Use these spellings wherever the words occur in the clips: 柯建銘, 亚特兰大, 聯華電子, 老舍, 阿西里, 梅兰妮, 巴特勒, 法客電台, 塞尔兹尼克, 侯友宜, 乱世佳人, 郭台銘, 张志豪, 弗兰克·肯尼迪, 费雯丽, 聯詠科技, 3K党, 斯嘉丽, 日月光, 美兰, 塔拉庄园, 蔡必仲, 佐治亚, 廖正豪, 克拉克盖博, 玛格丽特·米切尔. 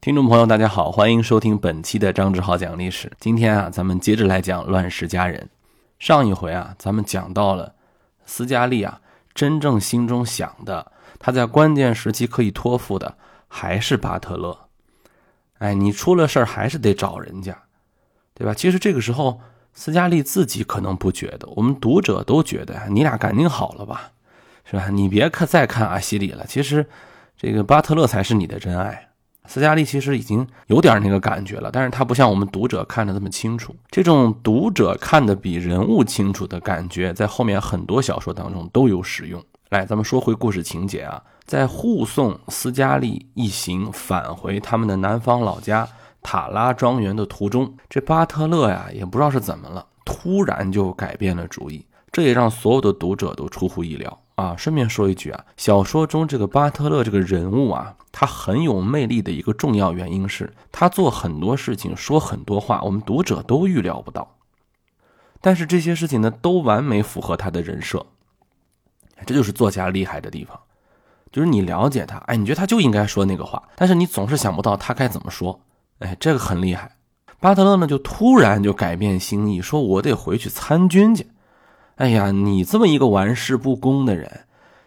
听众朋友大家好，欢迎收听本期的张志豪讲历史。今天咱们接着来讲乱世佳人。上一回咱们讲到了斯嘉丽真正心中想的，他在关键时期可以托付的还是巴特勒。你出了事儿还是得找人家，对吧？其实这个时候斯嘉丽自己可能不觉得，我们读者都觉得你俩感情好了吧，是吧？你别再看阿西里了，其实这个巴特勒才是你的真爱。斯嘉丽其实已经有点那个感觉了，但是他不像我们读者看得这么清楚。这种读者看得比人物清楚的感觉，在后面很多小说当中都有使用。来，咱们说回故事情节在护送斯嘉丽一行返回他们的南方老家塔拉庄园的途中，这巴特勒也不知道是怎么了，突然就改变了主意，这也让所有的读者都出乎意料顺便说一句小说中这个巴特勒这个人物他很有魅力的一个重要原因是他做很多事情说很多话，我们读者都预料不到，但是这些事情呢都完美符合他的人设。这就是作家厉害的地方，就是你了解他你觉得他就应该说那个话，但是你总是想不到他该怎么说这个很厉害。巴特勒呢就突然就改变心意，说我得回去参军去。你这么一个玩世不恭的人，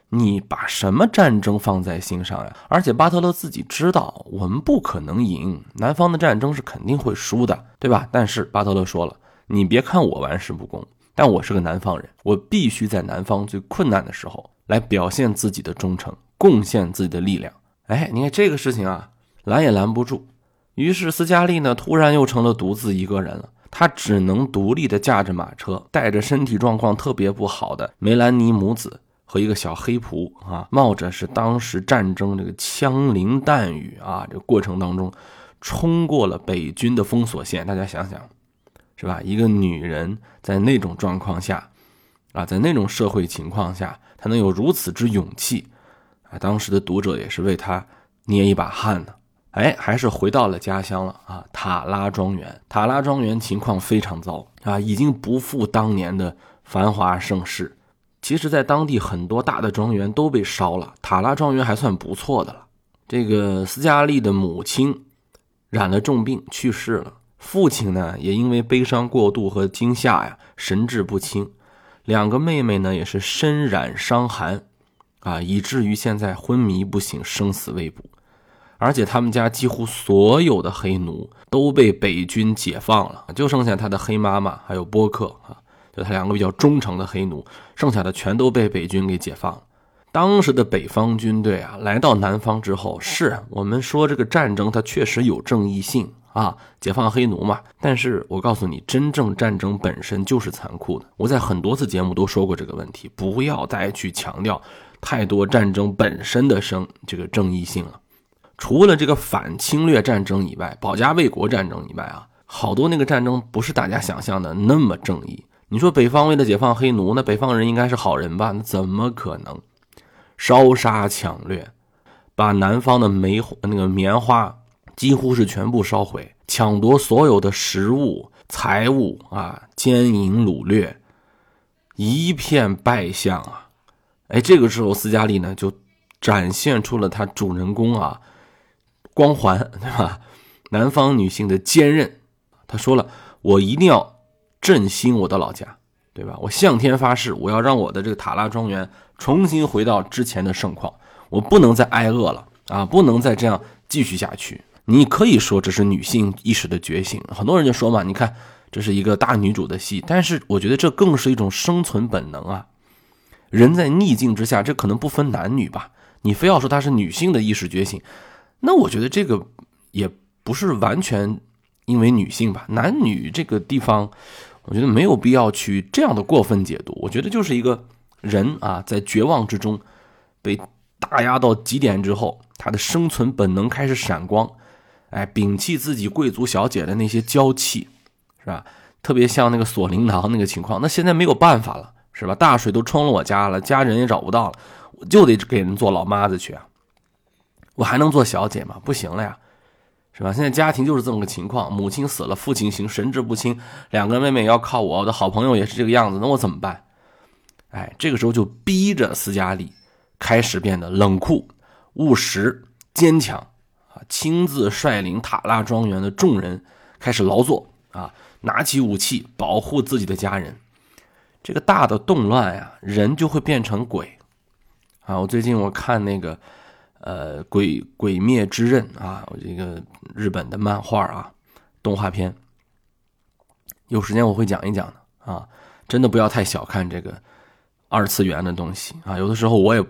你把什么战争放在心上呀？而且巴特勒自己知道我们不可能赢，南方的战争是肯定会输的，对吧？但是巴特勒说了，你别看我玩世不恭，但我是个南方人，我必须在南方最困难的时候来表现自己的忠诚，贡献自己的力量。你看这个事情拦也拦不住。于是斯嘉丽呢突然又成了独自一个人了，她只能独立的驾着马车，带着身体状况特别不好的梅兰妮母子和一个小黑仆冒着是当时战争这个枪林弹雨这过程当中冲过了北军的封锁线。大家想想，是吧？一个女人在那种状况下在那种社会情况下她能有如此之勇气当时的读者也是为她捏一把汗的。还是回到了家乡了塔拉庄园。塔拉庄园情况非常糟已经不复当年的繁华盛世。其实在当地很多大的庄园都被烧了，塔拉庄园还算不错的了。这个斯嘉丽的母亲染了重病去世了，父亲呢也因为悲伤过度和惊吓神志不清，两个妹妹呢也是身染伤寒以至于现在昏迷不醒，生死未卜。而且他们家几乎所有的黑奴都被北军解放了，就剩下他的黑妈妈还有波克就他两个比较忠诚的黑奴，剩下的全都被北军给解放了。当时的北方军队来到南方之后，是我们说这个战争它确实有正义性解放黑奴嘛，但是我告诉你，真正战争本身就是残酷的。我在很多次节目都说过这个问题，不要再去强调太多战争本身的这个正义性了。除了这个反侵略战争以外，保家卫国战争以外好多那个战争不是大家想象的那么正义。你说北方为了解放黑奴，那北方人应该是好人吧？那怎么可能？烧杀抢掠，把南方的棉花几乎是全部烧毁，抢夺所有的食物、财物奸淫掳掠，一片败相这个时候斯嘉丽呢就展现出了他主人公光环，对吧？南方女性的坚韧。她说了，我一定要振兴我的老家，对吧？我向天发誓，我要让我的这个塔拉庄园重新回到之前的盛况，我不能再挨饿了不能再这样继续下去。你可以说这是女性意识的觉醒，很多人就说嘛，你看这是一个大女主的戏，但是我觉得这更是一种生存本能人在逆境之下，这可能不分男女吧，你非要说它是女性的意识觉醒，那我觉得这个也不是完全因为女性吧，男女这个地方我觉得没有必要去这样的过分解读。我觉得就是一个人在绝望之中被大压到极点之后，他的生存本能开始闪光摒弃自己贵族小姐的那些娇气，是吧？特别像那个锁麟囊那个情况，那现在没有办法了，是吧？大水都冲了我家了，家人也找不到了，我就得给人做老妈子去我还能做小姐吗？不行了呀，是吧？现在家庭就是这么个情况，母亲死了，父亲神志不清，两个妹妹要靠我的好朋友也是这个样子，那我怎么办？这个时候就逼着斯嘉丽开始变得冷酷务实坚强亲自率领塔拉庄园的众人开始劳作啊，拿起武器保护自己的家人。这个大的动乱呀，人就会变成鬼啊！我最近我看那个《鬼灭之刃》啊，我这个日本的漫画啊，动画片，有时间我会讲一讲的啊。真的不要太小看这个二次元的东西啊！有的时候我也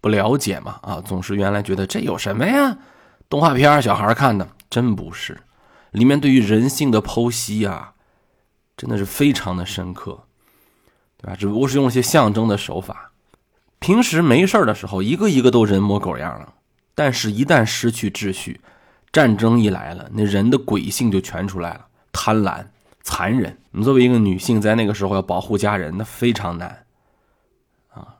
不了解嘛啊，总是原来觉得这有什么呀，动画片小孩看的，真不是，里面对于人性的剖析啊，真的是非常的深刻。对吧？只不过是用一些象征的手法，平时没事的时候一个一个都人模狗样了，但是一旦失去秩序，战争一来了，那人的鬼性就全出来了，贪婪、残忍。你作为一个女性，在那个时候要保护家人，那非常难啊！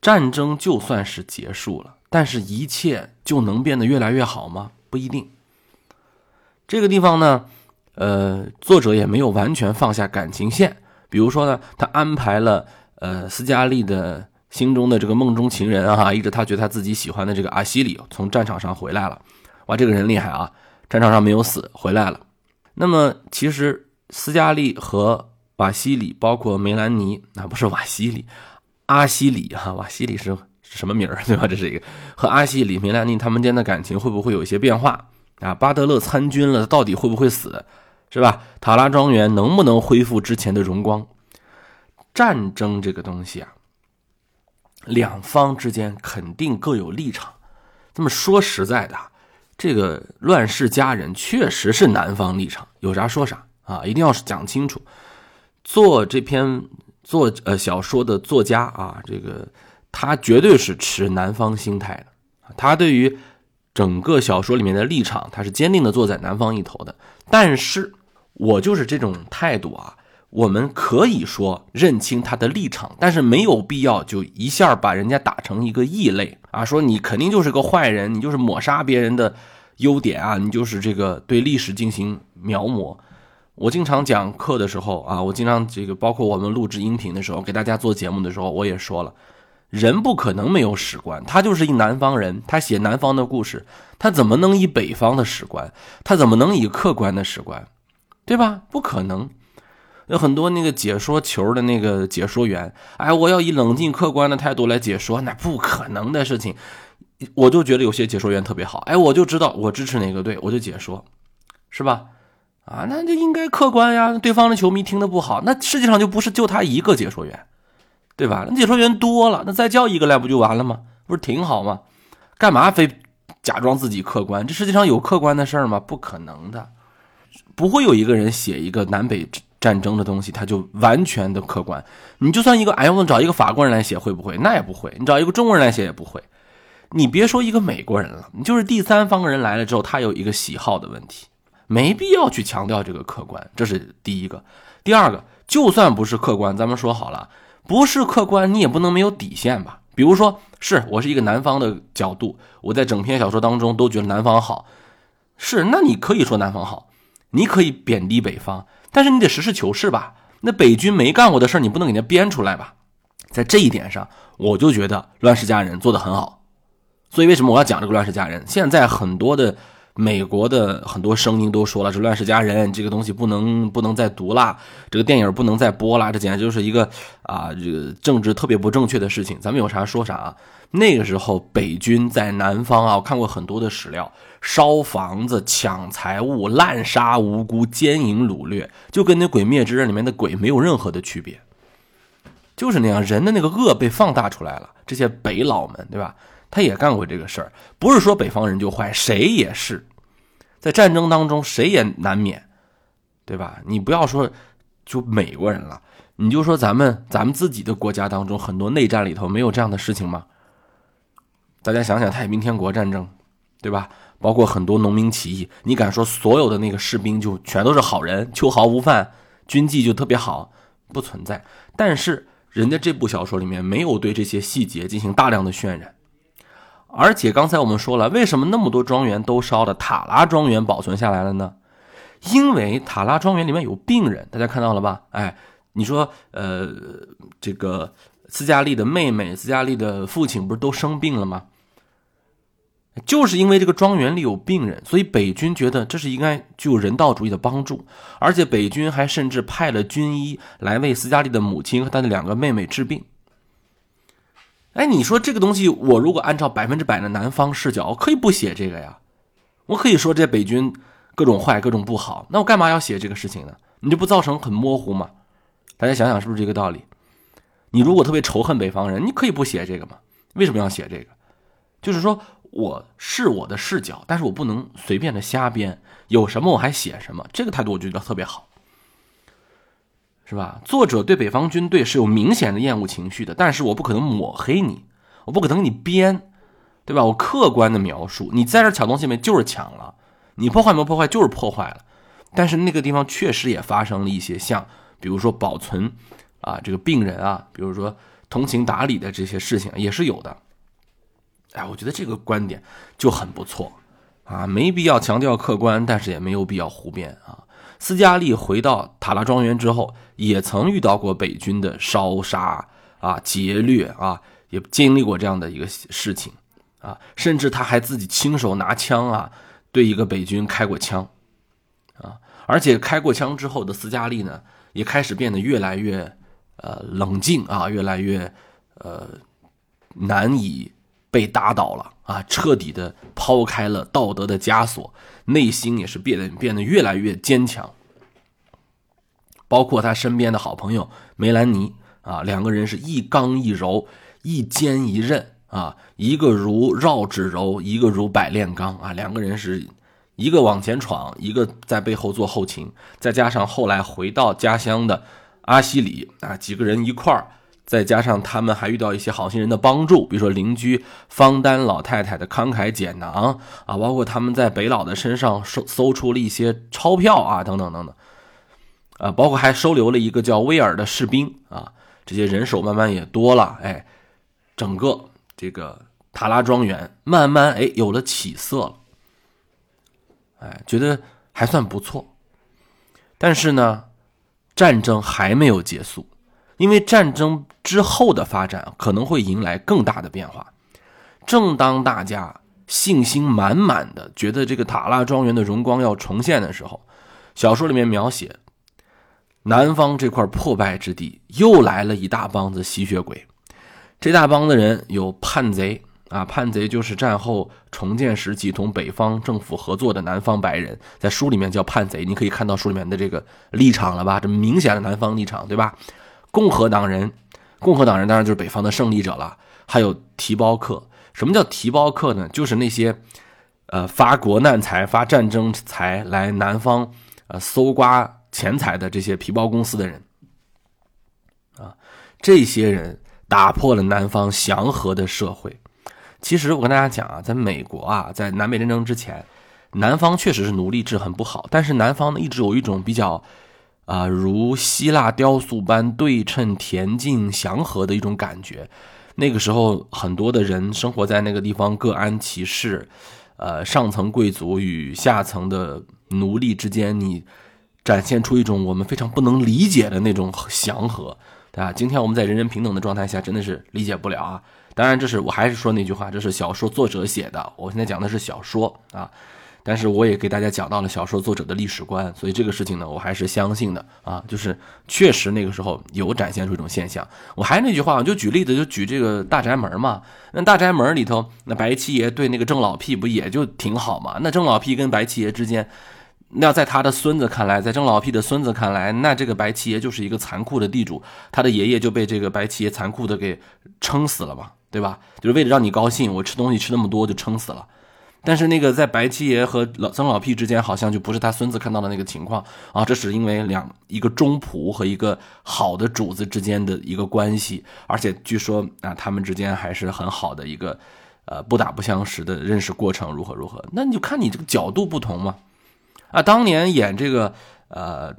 战争就算是结束了，但是一切就能变得越来越好吗？不一定。这个地方呢，作者也没有完全放下感情线。比如说呢，他安排了斯嘉丽的心中的这个梦中情人啊，一直他觉得他自己喜欢的这个阿西里从战场上回来了，哇，这个人厉害啊，战场上没有死，回来了。那么其实斯嘉丽和瓦西里，包括梅兰妮，那不是瓦西里，阿西里啊，瓦西里是什么名儿对吧？这是一个和阿西里、梅兰妮他们间的感情会不会有一些变化啊？巴德勒参军了，到底会不会死？是吧？塔拉庄园能不能恢复之前的荣光？战争这个东西啊，两方之间肯定各有立场。那么说实在的，这个乱世佳人确实是南方立场，有啥说啥啊，一定要讲清楚。做这篇小说的作家啊，这个他绝对是持南方心态的，他对于整个小说里面的立场，他是坚定的坐在南方一头的。但是我就是这种态度啊，我们可以说认清他的立场，但是没有必要就一下把人家打成一个异类啊，说你肯定就是个坏人，你就是抹杀别人的优点啊，你就是这个对历史进行描摹。我经常讲课的时候啊，我经常这个包括我们录制音频的时候，给大家做节目的时候，我也说了，人不可能没有史观，他就是一南方人，他写南方的故事，他怎么能以北方的史观，他怎么能以客观的史观，对吧？不可能。有很多那个解说球的那个解说员，哎，我要以冷静客观的态度来解说，那不可能的事情。我就觉得有些解说员特别好，哎，我就知道我支持哪个队，我就解说，是吧？啊，那就应该客观呀。对方的球迷听得不好，那世界上就不是就他一个解说员，对吧？那解说员多了，那再叫一个来不就完了吗？不是挺好吗？干嘛非假装自己客观？这世界上有客观的事儿吗？不可能的，不会有一个人写一个南北战争的东西他就完全的客观。你就算一个，哎，我找一个法国人来写会不会？那也不会。你找一个中国人来写也不会。你别说一个美国人了，你就是第三方人来了之后，他有一个喜好的问题，没必要去强调这个客观，这是第一个。第二个，就算不是客观，咱们说好了，不是客观你也不能没有底线吧。比如说我是一个南方的角度，我在整篇小说当中都觉得南方好，是，那你可以说南方好，你可以贬低北方，但是你得实事求是吧，那北军没干过的事你不能给人家编出来吧。在这一点上，我就觉得乱世佳人做得很好。所以为什么我要讲这个乱世佳人？现在很多的美国的很多声音都说了，这乱世佳人这个东西不能再读啦，这个电影不能再播啦，这简直就是一个这个政治特别不正确的事情。咱们有啥说啥啊。那个时候北军在南方啊，我看过很多的史料，烧房子、抢财物、滥杀无辜、奸淫掳掠，就跟那《鬼灭之刃》里面的鬼没有任何的区别，就是那样，人的那个恶被放大出来了。这些北佬们，对吧？他也干过这个事儿，不是说北方人就坏，谁也是，在战争当中谁也难免，对吧？你不要说就美国人了，你就说咱们自己的国家当中很多内战里头没有这样的事情吗？大家想想太平天国战争，对吧？包括很多农民起义，你敢说所有的那个士兵就全都是好人，秋毫无犯，军纪就特别好？不存在。但是人家这部小说里面没有对这些细节进行大量的渲染。而且刚才我们说了，为什么那么多庄园都烧的塔拉庄园保存下来了呢？因为塔拉庄园里面有病人，大家看到了吧？哎，你说这个斯嘉丽的妹妹、斯嘉丽的父亲不是都生病了吗？就是因为这个庄园里有病人，所以北军觉得这是应该具有人道主义的帮助，而且北军还甚至派了军医来为斯嘉丽的母亲和她的2个妹妹治病。哎，你说这个东西，我如果按照100%的南方视角，我可以不写这个呀，我可以说这北军各种坏各种不好，那我干嘛要写这个事情呢？你就不造成很模糊吗？大家想想是不是这个道理？你如果特别仇恨北方人，你可以不写这个吗？为什么要写这个？就是说我是我的视角，但是我不能随便的瞎编，有什么我还写什么，这个态度我觉得特别好，是吧？作者对北方军队是有明显的厌恶情绪的，但是我不可能抹黑你，我不可能你编，对吧？我客观的描述，你在这抢东西没就是抢了，你破坏没破坏就是破坏了。但是那个地方确实也发生了一些像比如说保存啊这个病人啊，比如说同情达理的这些事情也是有的。哎，我觉得这个观点就很不错啊，没必要强调客观，但是也没有必要胡编啊。斯嘉丽回到塔拉庄园之后，也曾遇到过北军的烧杀啊、劫掠啊，也经历过这样的一个事情啊，甚至他还自己亲手拿枪啊，对一个北军开过枪啊。而且开过枪之后的斯嘉丽呢，也开始变得越来越冷静啊，越来越难以被打倒了啊，彻底的抛开了道德的枷锁，内心也是变得越来越坚强。包括他身边的好朋友梅兰妮啊，2个人是一刚一柔，一坚一韧啊，一个如绕指柔，一个如百炼钢啊，2个人是一个往前闯，一个在背后做后勤，再加上后来回到家乡的阿西里啊，几个人一块儿。再加上他们还遇到一些好心人的帮助，比如说邻居方丹老太太的慷慨解囊啊，包括他们在北老的身上搜出了一些钞票啊，等等等等，包括还收留了一个叫威尔的士兵啊，这些人手慢慢也多了，哎，整个这个塔拉庄园慢慢哎有了起色了，哎，觉得还算不错。但是呢，战争还没有结束。因为战争之后的发展可能会迎来更大的变化。正当大家信心满满的觉得这个塔拉庄园的荣光要重现的时候，小说里面描写南方这块破败之地又来了一大帮子吸血鬼。这大帮子人有叛贼啊，叛贼就是战后重建时期同北方政府合作的南方白人，在书里面叫叛贼，你可以看到书里面的这个立场了吧，这明显的南方立场，对吧？共和党人当然就是北方的胜利者了，还有提包客。什么叫提包客呢？就是那些发国难财、发战争财来南方搜刮钱财的这些皮包公司的人啊。这些人打破了南方祥和的社会。其实我跟大家讲啊，在美国啊，在南北战争之前，南方确实是奴隶制很不好，但是南方呢一直有一种比较如希腊雕塑般对称、恬静、祥和的一种感觉。那个时候很多的人生活在那个地方，各安其事，上层贵族与下层的奴隶之间，你展现出一种我们非常不能理解的那种祥和，对吧？今天我们在人人平等的状态下真的是理解不了啊。当然这是我还是说那句话，这是小说作者写的，我现在讲的是小说啊，但是我也给大家讲到了小说作者的历史观，所以这个事情呢，我还是相信的啊，就是确实那个时候有展现出一种现象。我还是那句话，我就举例子，就举这个大宅门嘛。那大宅门里头，那白七爷对那个郑老屁不也就挺好嘛？那郑老屁跟白七爷之间，那在他的孙子看来，在郑老屁的孙子看来，那这个白七爷就是一个残酷的地主，他的爷爷就被这个白七爷残酷的给撑死了嘛，对吧？就是为了让你高兴，我吃东西吃那么多就撑死了。但是那个在白七爷和曾老屁之间好像就不是他孙子看到的那个情况啊，这是因为一个忠仆和一个好的主子之间的一个关系，而且据说啊他们之间还是很好的一个不打不相识的认识过程，如何如何，那你就看你这个角度不同嘛。啊，当年演这个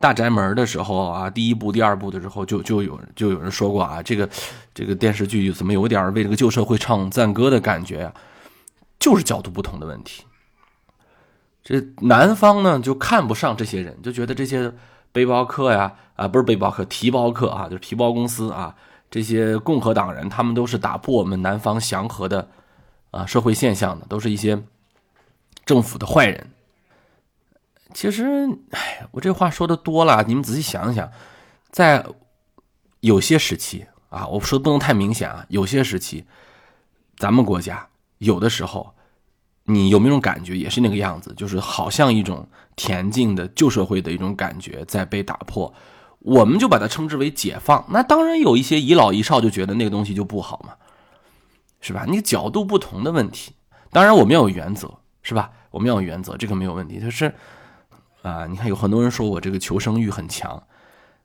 大宅门的时候啊，第1部、第2部的时候就有人说过啊，这个电视剧怎么有点为这个旧社会唱赞歌的感觉啊。就是角度不同的问题。这南方呢就看不上这些人，就觉得这些背包客呀不是背包客，提包客啊，就是皮包公司啊，这些共和党人他们都是打破我们南方祥和的啊，社会现象的，都是一些政府的坏人。其实，哎，我这话说的多了，你们仔细想想，在有些时期啊，我说的不能太明显啊，有些时期，咱们国家有的时候，你有没有种感觉，也是那个样子，就是好像一种恬静的旧社会的一种感觉在被打破。我们就把它称之为解放，那当然有一些遗老遗少就觉得那个东西就不好嘛，是吧？你角度不同的问题，当然我们要有原则，是吧？我们要有原则，这个没有问题。就是你看有很多人说我这个求生欲很强，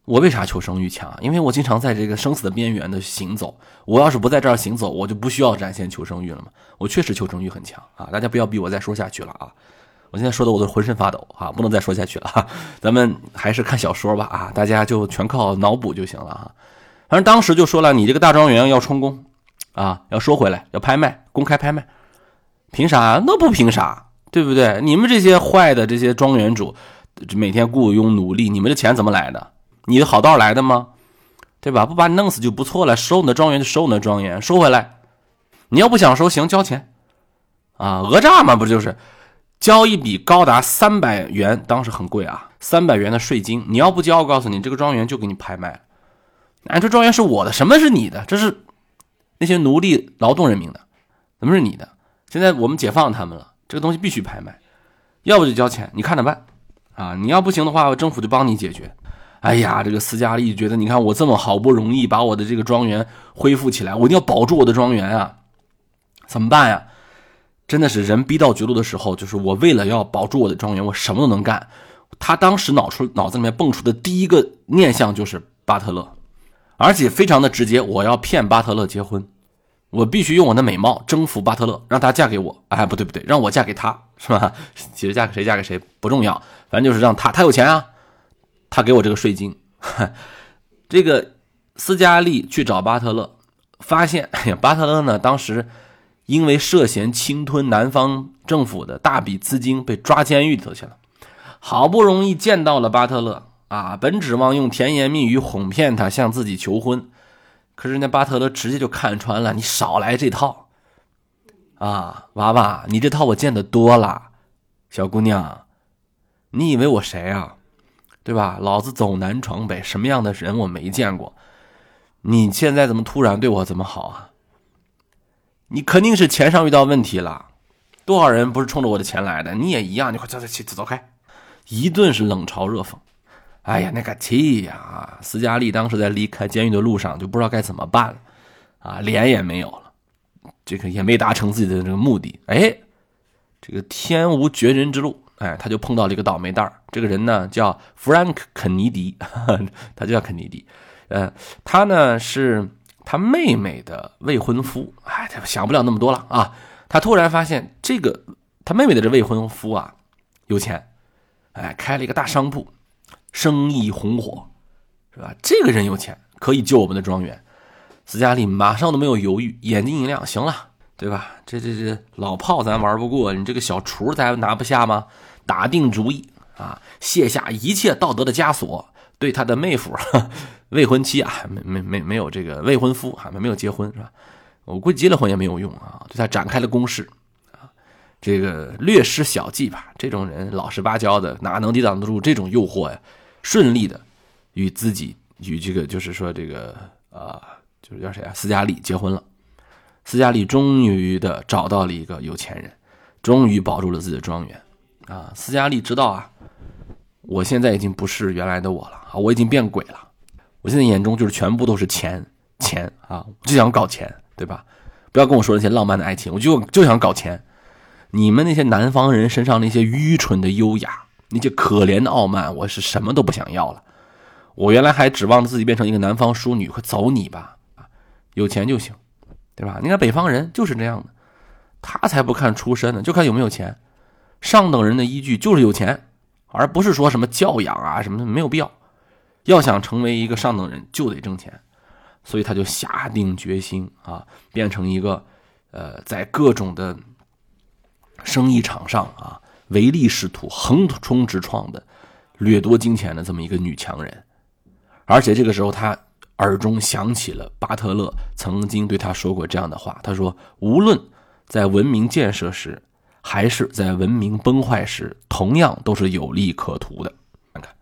我为啥求生欲强？因为我经常在这个生死的边缘的行走，我要是不在这儿行走，我就不需要展现求生欲了嘛。我确实求生欲很强啊，大家不要逼我再说下去了啊。我现在说的我都浑身发抖啊，不能再说下去了啊，咱们还是看小说吧啊，大家就全靠脑补就行了啊。反正当时就说了，你这个大庄园要充公啊，要收回来，要拍卖，公开拍卖，凭啥？那不凭啥，对不对？你们这些坏的这些庄园主，每天雇佣奴隶，你们的钱怎么来的？你的好道来的吗？对吧？不把你弄死就不错了，收你的庄园就收你的庄园，收回来。你要不想收，行，交钱啊，讹诈嘛，不就是？交一笔高达300元，当时很贵啊，300元的税金，你要不交，我告诉你，这个庄园就给你拍卖了。哎，这庄园是我的，什么是你的？这是那些奴隶劳动人民的，怎么是你的？现在我们解放他们了，这个东西必须拍卖，要不就交钱，你看着办啊！你要不行的话，政府就帮你解决。哎呀，这个斯嘉丽觉得，你看我这么好不容易把我的这个庄园恢复起来，我一定要保住我的庄园啊！怎么办呀？真的是人逼到绝路的时候，就是我为了要保住我的庄园，我什么都能干。他当时脑子里面蹦出的第一个念想就是巴特勒，而且非常的直接，我要骗巴特勒结婚，我必须用我的美貌征服巴特勒，让他嫁给我。哎，不对不对，让我嫁给他，是吧？其实嫁给谁不重要，反正就是让他有钱啊，他给我这个税金。这个斯嘉丽去找巴特勒，发现巴特勒呢，当时因为涉嫌侵吞南方政府的大笔资金被抓监狱里头去了。好不容易见到了巴特勒啊，本指望用甜言蜜语哄骗他向自己求婚，可是人家巴特勒直接就看穿了，你少来这套啊，娃娃，你这套我见得多了，小姑娘，你以为我谁啊？对吧？老子走南闯北，什么样的人我没见过，你现在怎么突然对我怎么好啊？你肯定是钱上遇到问题了，多少人不是冲着我的钱来的？你也一样，你快走开！一顿是冷嘲热讽。哎呀，那个气呀！斯嘉丽当时在离开监狱的路上就不知道该怎么办了，啊，脸也没有了，这个也没达成自己的这个目的。哎，这个天无绝人之路，哎，他就碰到了一个倒霉蛋儿。这个人呢叫弗兰克·肯尼迪，他就叫肯尼迪。他呢是他妹妹的未婚夫，哎，他想不了那么多了啊！他突然发现这个他妹妹的这未婚夫啊，有钱，哎，开了一个大商铺，生意红火，是吧？这个人有钱，可以救我们的庄园。斯嘉丽马上都没有犹豫，眼睛一亮，行了，对吧？这老炮咱玩不过，你这个小厨咱拿不下吗？打定主意啊，卸下一切道德的枷锁，对他的妹夫。未婚妻啊，没有这个未婚夫啊，没有结婚是吧？我估计结了婚也没有用啊，对他展开了攻势啊，这个略施小计吧。这种人老实巴交的，哪能抵挡得住这种诱惑呀？顺利的与自己与这个就是说这个就是叫谁啊？斯嘉丽结婚了。斯嘉丽终于的找到了一个有钱人，终于保住了自己的庄园啊。斯嘉丽知道啊，我现在已经不是原来的我了啊，我已经变鬼了。我现在眼中就是全部都是钱啊！我就想搞钱，对吧？不要跟我说那些浪漫的爱情，我就想搞钱。你们那些南方人身上那些愚蠢的优雅，那些可怜的傲慢，我是什么都不想要了。我原来还指望自己变成一个南方淑女，快走你吧！有钱就行，对吧？你看北方人就是这样的，他才不看出身呢，就看有没有钱。上等人的依据就是有钱，而不是说什么教养啊什么的，没有必要。要想成为一个上等人就得挣钱，所以他就下定决心啊，变成一个在各种的生意场上啊唯利是图、横冲直撞的掠夺金钱的这么一个女强人。而且这个时候他耳中响起了巴特勒曾经对他说过这样的话，他说无论在文明建设时还是在文明崩坏时，同样都是有利可图的。看看，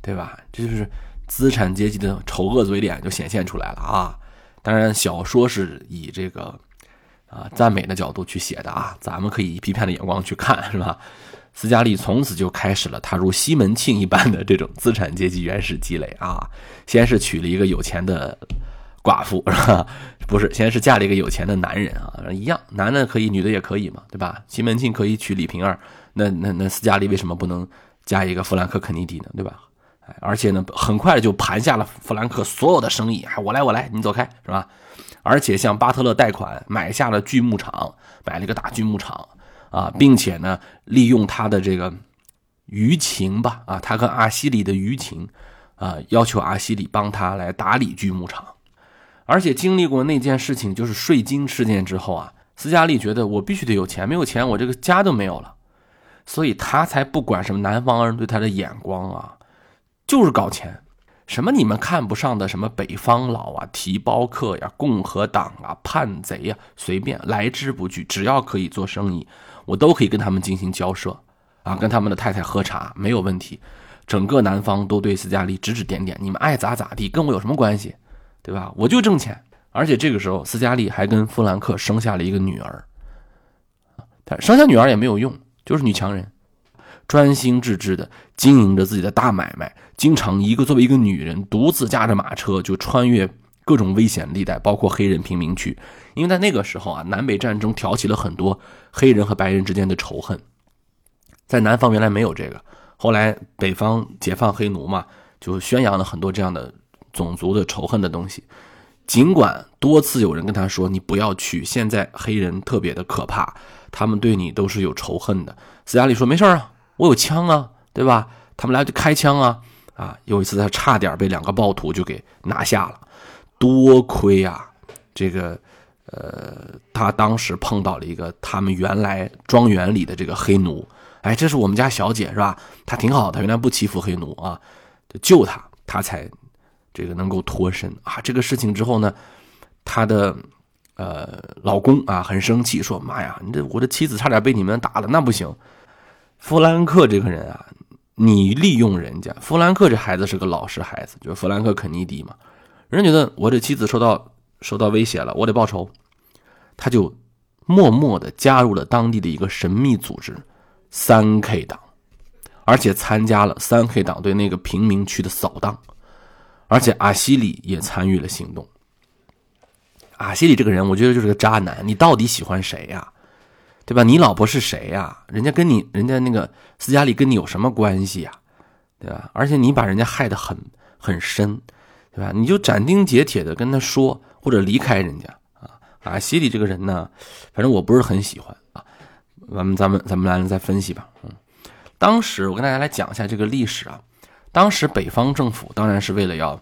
对吧？这就是资产阶级的丑恶嘴脸就显现出来了啊！当然，小说是以这个赞美的角度去写的啊，咱们可以批判的眼光去看，是吧？斯嘉丽从此就开始了踏入西门庆一般的这种资产阶级原始积累啊！先是娶了一个有钱的寡妇，是吧？不是，先是嫁了一个有钱的男人啊，一样，男的可以，女的也可以嘛，对吧？西门庆可以娶李瓶儿，那斯嘉丽为什么不能嫁一个弗兰克肯尼迪呢？对吧？而且呢，很快就盘下了弗兰克所有的生意，我来，你走开，是吧？而且向巴特勒贷款买下了锯木厂，买了一个大锯木厂啊，并且呢，利用他的这个舆情吧，啊，他跟阿西里的舆情啊，要求阿西里帮他来打理锯木厂。而且经历过那件事情，就是税金事件之后啊，斯嘉丽觉得我必须得有钱，没有钱我这个家都没有了，所以他才不管什么南方人对他的眼光啊，就是搞钱。什么你们看不上的什么北方佬啊、提包客呀、共和党啊、叛贼呀，随便来之不拒，只要可以做生意，我都可以跟他们进行交涉啊，跟他们的太太喝茶没有问题。整个南方都对斯嘉丽指指点点，你们爱咋咋地，跟我有什么关系？对吧？我就挣钱。而且这个时候斯嘉丽还跟弗兰克生下了一个女儿，但生下女儿也没有用，就是女强人，专心致志的经营着自己的大买卖，经常作为一个女人独自驾着马车就穿越各种危险地带，包括黑人贫民区。因为在那个时候啊，南北战争挑起了很多黑人和白人之间的仇恨，在南方原来没有这个，后来北方解放黑奴嘛，就宣扬了很多这样的种族的仇恨的东西。尽管多次有人跟他说你不要去，现在黑人特别的可怕，他们对你都是有仇恨的，斯嘉丽说没事啊，我有枪啊，对吧？他们来就开枪啊！啊，有一次他差点被两个暴徒就给拿下了，多亏啊，这个他当时碰到了一个他们原来庄园里的这个黑奴，哎，这是我们家小姐是吧？她挺好的，原来不欺负黑奴啊，就救他，他才这个能够脱身啊。这个事情之后呢，他的老公啊很生气，说妈呀，我的妻子差点被你们打了，那不行。弗兰克这个人啊，你利用人家。弗兰克这孩子是个老实孩子，就是弗兰克肯尼迪嘛。人家觉得我这妻子受到威胁了，我得报仇，他就默默的加入了当地的一个神秘组织 3K 党，而且参加了 3K 党对那个贫民区的扫荡，而且阿西里也参与了行动。阿西里这个人，我觉得就是个渣男，你到底喜欢谁呀？对吧？你老婆是谁呀？人家那个斯嘉丽跟你有什么关系呀？对吧？而且你把人家害得很深，对吧？你就斩钉截铁的跟他说，或者离开人家啊。阿西里这个人呢，反正我不是很喜欢啊。咱们来再分析吧。当时我跟大家来讲一下这个历史啊。当时北方政府当然是为了要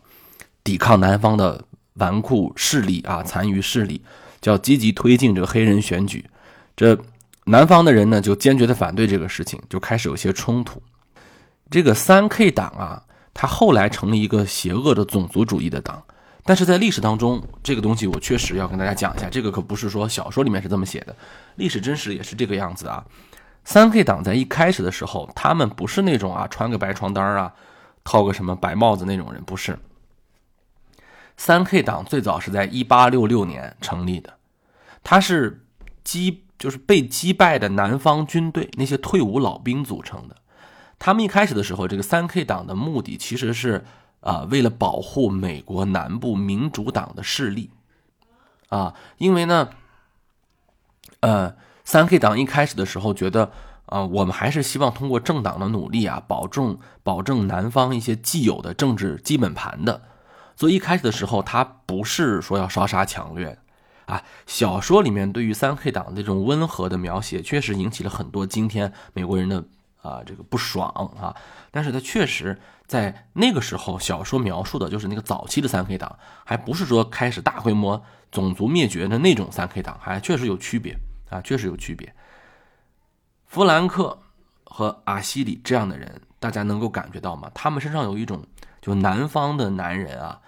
抵抗南方的纨绔势力啊、残余势力，就要积极推进这个黑人选举。这南方的人呢就坚决的反对这个事情，就开始有些冲突。这个 3K 党啊，它后来成了一个邪恶的种族主义的党，但是在历史当中，这个东西我确实要跟大家讲一下，这个可不是说小说里面是这么写的，历史真实也是这个样子啊。 3K 党在一开始的时候，他们不是那种啊穿个白床单啊套个什么白帽子那种人，不是。 3K 党最早是在1866年成立的，它是就是被击败的南方军队那些退伍老兵组成的。他们一开始的时候，这个 3K 党的目的其实是为了保护美国南部民主党的势力啊。因为呢 3K 党一开始的时候觉得我们还是希望通过政党的努力啊，保证南方一些既有的政治基本盘的。所以一开始的时候，他不是说要烧杀抢掠啊，小说里面对于 3K 党这种温和的描写，确实引起了很多今天美国人的这个不爽啊。但是它确实在那个时候，小说描述的就是那个早期的 3K 党，还不是说开始大规模种族灭绝的那种 3K 党，还确实有区别啊，确实有区别。弗兰克和阿西里这样的人，大家能够感觉到吗？他们身上有一种，就南方的男人啊，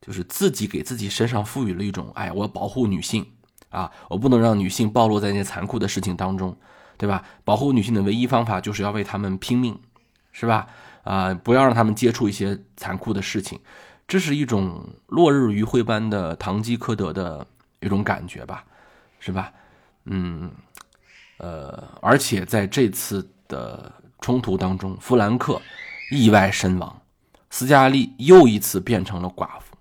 就是自己给自己身上赋予了一种，哎，我要保护女性，啊，我不能让女性暴露在那些残酷的事情当中，对吧？保护女性的唯一方法就是要为她们拼命，是吧？不要让她们接触一些残酷的事情，这是一种落日余晖般的堂吉诃德的一种感觉吧，是吧？而且在这次的冲突当中，弗兰克意外身亡，斯嘉丽又一次变成了寡妇。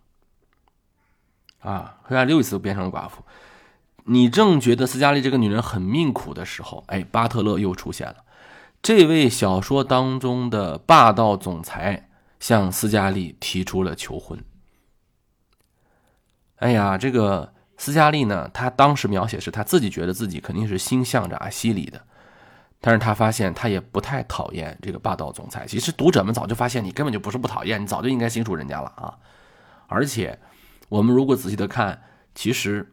斯嘉丽又一次变成了寡妇。你正觉得斯嘉丽这个女人很命苦的时候，巴特勒又出现了。这位小说当中的霸道总裁向斯嘉丽提出了求婚。这个斯嘉丽呢，她当时描写是她自己觉得自己肯定是心向着阿西里的，但是她发现她也不太讨厌这个霸道总裁。其实读者们早就发现你根本就不是不讨厌，你早就应该清楚人家了啊！而且我们如果仔细的看，其实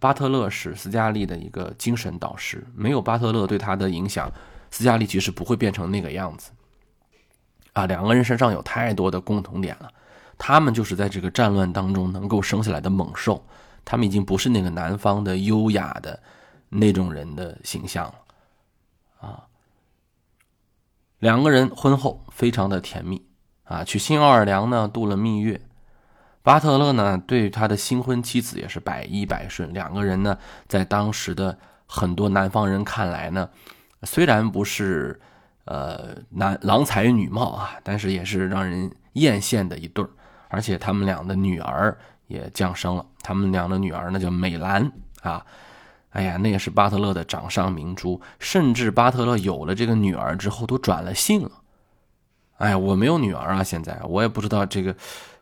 巴特勒是斯嘉丽的一个精神导师，没有巴特勒对他的影响，斯嘉丽其实不会变成那个样子啊。两个人身上有太多的共同点了，他们就是在这个战乱当中能够生下来的猛兽，他们已经不是那个南方的优雅的那种人的形象了啊。两个人婚后非常的甜蜜啊，去新奥尔良呢度了蜜月。巴特勒呢对他的新婚妻子也是百依百顺，两个人呢在当时的很多南方人看来呢，虽然不是郎才女貌啊，但是也是让人艳羡的一对儿。而且他们俩的女儿也降生了，他们俩的女儿呢叫美兰啊。那也是巴特勒的掌上明珠，甚至巴特勒有了这个女儿之后都转了性了。我没有女儿啊，现在我也不知道这个。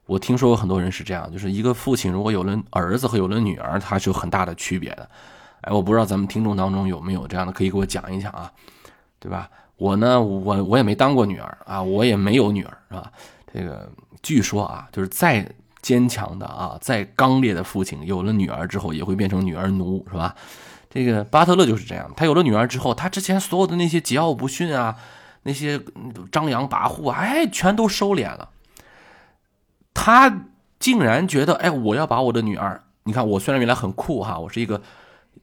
我听说过很多人是这样，就是一个父亲如果有了儿子和有了女儿，他是有很大的区别的。我不知道咱们听众当中有没有这样的，可以给我讲一讲啊，对吧？我呢，我也没当过女儿啊，我也没有女儿啊。这个据说啊，就是再坚强的啊，再刚烈的父亲，有了女儿之后也会变成女儿奴，是吧？这个巴特勒就是这样，他有了女儿之后，他之前所有的那些桀骜不驯啊，那些张扬跋扈啊，全都收敛了。他竟然觉得，我要把我的女儿，你看我虽然原来很酷哈，我是一个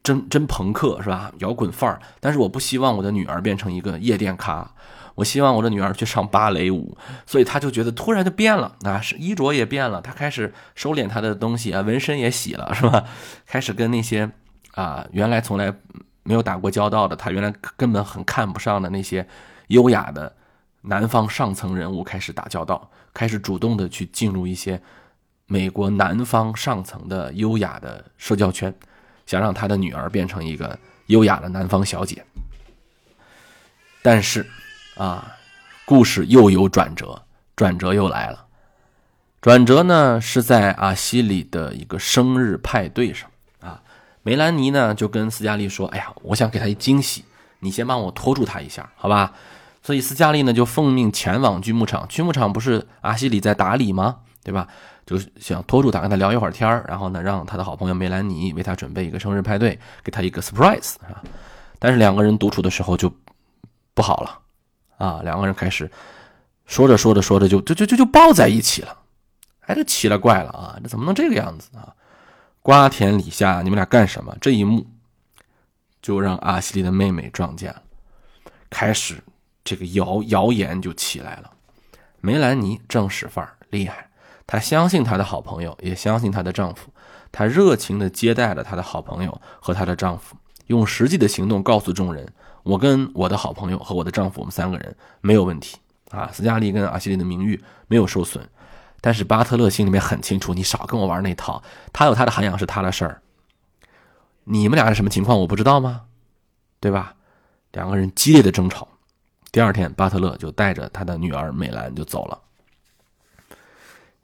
真朋克，是吧？摇滚范儿，但是我不希望我的女儿变成一个夜店咖，我希望我的女儿去上芭蕾舞。所以他就觉得突然就变了啊，是衣着也变了，他开始收敛他的东西啊，纹身也洗了，是吧？开始跟那些原来从来没有打过交道的，他原来根本很看不上的那些优雅的南方上层人物开始打交道，开始主动的去进入一些美国南方上层的优雅的社交圈，想让他的女儿变成一个优雅的南方小姐。但是故事又有转折，转折又来了。转折呢是在阿西里的一个生日派对上梅兰妮呢就跟斯嘉丽说，我想给她一惊喜，你先帮我拖住她一下，好吧？所以斯嘉丽呢就奉命前往锯木厂，锯木厂不是阿西里在打理吗？对吧？就想拖住他，跟他聊一会儿天，然后呢让他的好朋友梅兰妮为他准备一个生日派对，给他一个 surprise。但是两个人独处的时候就不好了两个人开始说着就抱在一起了。这奇了怪了这怎么能这个样子瓜田李下，你们俩干什么？这一幕就让阿西里的妹妹撞见了，开始这个谣言就起来了。梅兰妮正史范儿厉害，她相信她的好朋友，也相信她的丈夫，她热情地接待了她的好朋友和她的丈夫，用实际的行动告诉众人，我跟我的好朋友和我的丈夫，我们三个人没有问题斯嘉丽跟阿西里的名誉没有受损。但是巴特勒心里面很清楚，你少跟我玩那套，他有他的涵养是他的事儿，你们俩是什么情况我不知道吗？对吧？两个人激烈的争吵。第二天，巴特勒就带着他的女儿美兰就走了。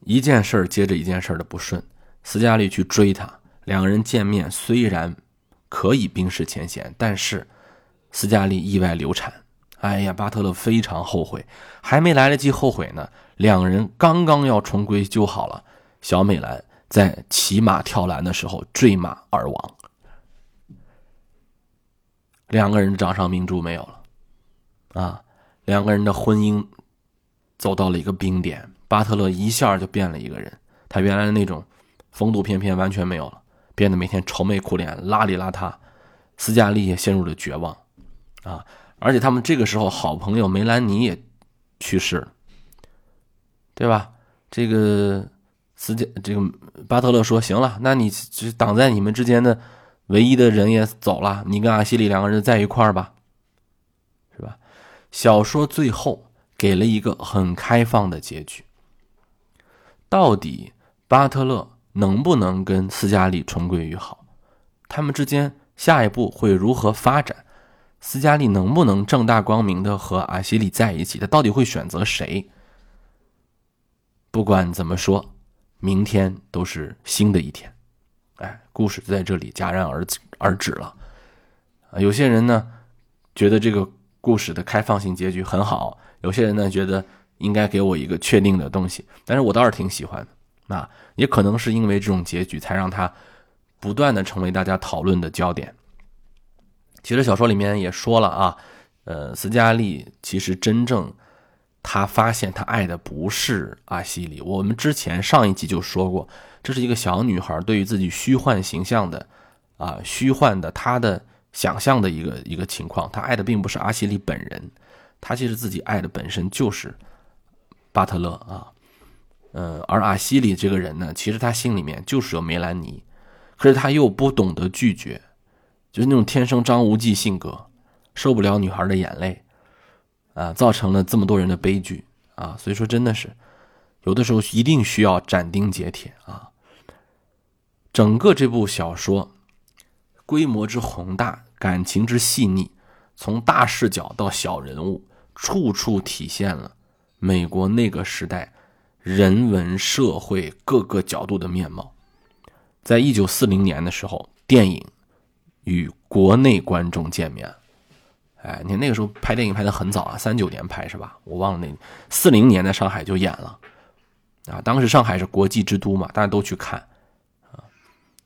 一件事接着一件事的不顺，斯嘉丽去追他，两个人见面虽然可以冰释前嫌，但是斯嘉丽意外流产。巴特勒非常后悔，还没来得及后悔呢，两人刚刚要重归就好了，小美兰在骑马跳栏的时候坠马而亡，两个人的掌上明珠没有了。两个人的婚姻走到了一个冰点，巴特勒一下就变了一个人，他原来的那种风度翩翩完全没有了，变得每天愁眉苦脸、邋里邋遢，斯嘉丽也陷入了绝望啊！而且他们这个时候好朋友梅兰妮也去世了，对吧？这个巴特勒说：“行了，那你就挡在你们之间的唯一的人也走了，你跟阿西里两个人在一块儿吧，是吧？”小说最后给了一个很开放的结局。到底巴特勒能不能跟斯嘉丽重归于好？他们之间下一步会如何发展？斯嘉丽能不能正大光明的和阿西里在一起？他到底会选择谁？不管怎么说，明天都是新的一天。哎，故事就在这里戛然而止了。有些人呢觉得这个故事的开放性结局很好，有些人呢觉得应该给我一个确定的东西，但是我倒是挺喜欢的。那也可能是因为这种结局才让它不断的成为大家讨论的焦点。其实小说里面也说了啊，斯嘉丽其实真正他发现他爱的不是阿西里，我们之前上一集就说过，这是一个小女孩对于自己虚幻形象的虚幻的她的想象的一个情况，她爱的并不是阿西里本人，她其实自己爱的本身就是巴特勒啊。而阿西里这个人呢，其实他心里面就是有梅兰妮，可是他又不懂得拒绝，就是那种天生张无忌性格，受不了女孩的眼泪啊，造成了这么多人的悲剧啊。所以说真的是有的时候一定需要斩钉截铁啊。整个这部小说规模之宏大，感情之细腻，从大视角到小人物，处处体现了美国那个时代人文社会各个角度的面貌。在1940年的时候，电影与国内观众见面。哎，你那个时候拍电影拍得很早啊，39年拍是吧？我忘了，那40年在上海就演了啊。当时上海是国际之都嘛，大家都去看啊。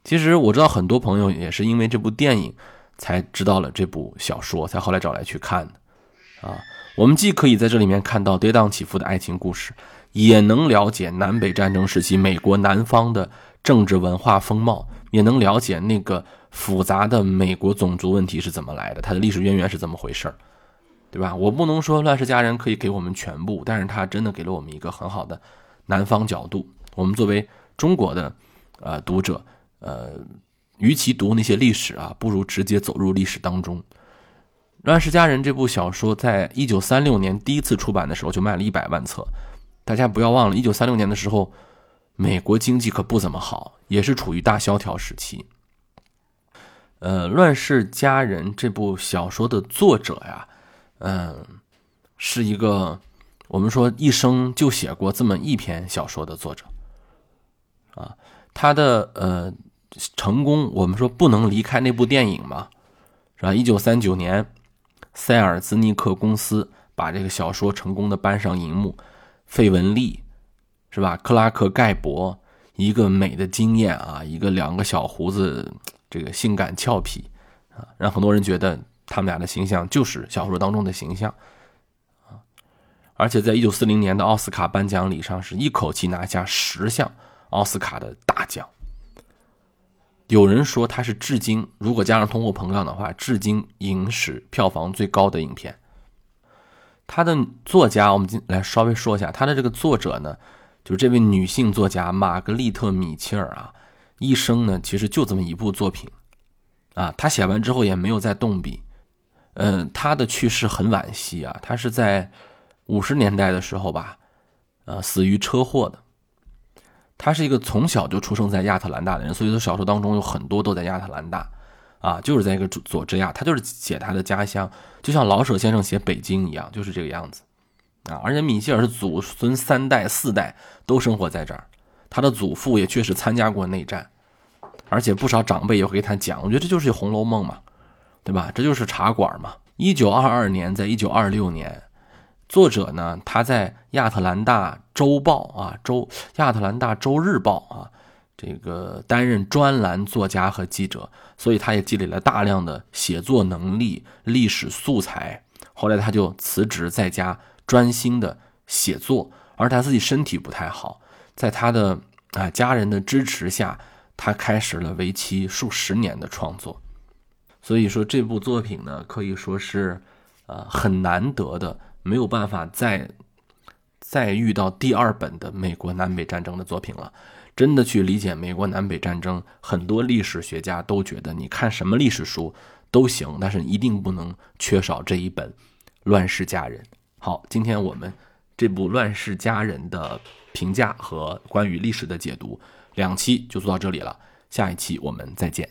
其实我知道很多朋友也是因为这部电影才知道了这部小说，才后来找来去看的啊。我们既可以在这里面看到跌宕起伏的爱情故事，也能了解南北战争时期美国南方的政治文化风貌，也能了解那个复杂的美国种族问题是怎么来的，它的历史渊源是怎么回事，对吧？我不能说《乱世佳人》可以给我们全部，但是它真的给了我们一个很好的南方角度。我们作为中国的读者，与其读那些历史啊，不如直接走入历史当中。《乱世佳人》这部小说在1936年第一次出版的时候就卖了100万册。大家不要忘了1936年的时候美国经济可不怎么好，也是处于大萧条时期。乱世佳人这部小说的作者呀，是一个我们说一生就写过这么一篇小说的作者啊。他的成功我们说不能离开那部电影嘛，是吧？1939年塞尔兹尼克公司把这个小说成功的搬上荧幕，费雯丽是吧？克拉克盖博，一个美的惊艳啊，两个小胡子，这个性感俏皮啊，让很多人觉得他们俩的形象就是小说当中的形象啊。而且在1940年的奥斯卡颁奖礼上，是一口气拿下10项奥斯卡的大奖。有人说它是至今，如果加上通货膨胀的话，至今影史票房最高的影片。他的作家，我们来稍微说一下，他的这个作者呢，就是这位女性作家玛格丽特·米切尔啊，一生呢其实就这么一部作品啊，他写完之后也没有再动笔。他的去世很惋惜啊，他是在50年代的时候吧，死于车祸的。他是一个从小就出生在亚特兰大的人，所以说小说当中有很多都在亚特兰大啊，就是在一个佐治亚，他就是写他的家乡，就像老舍先生写北京一样，就是这个样子啊。而且米歇尔是祖孙3代4代都生活在这儿，他的祖父也确实参加过内战，而且不少长辈也会给他讲，我觉得这就是《红楼梦》嘛，对吧？这就是茶馆嘛。1922年，在1926年，作者呢他在亚特兰大周报啊，亚特兰大周日报啊，这个担任专栏作家和记者，所以他也积累了大量的写作能力、历史素材。后来他就辞职在家专心的写作，而他自己身体不太好，在他的家人的支持下，他开始了为期数十年的创作。所以说这部作品呢，可以说是很难得的，没有办法再遇到第二本的美国南北战争的作品了。真的去理解美国南北战争，很多历史学家都觉得你看什么历史书都行，但是一定不能缺少这一本《乱世佳人》。好，今天我们这部《乱世佳人》的评价和关于历史的解读，2期就做到这里了，下一期我们再见。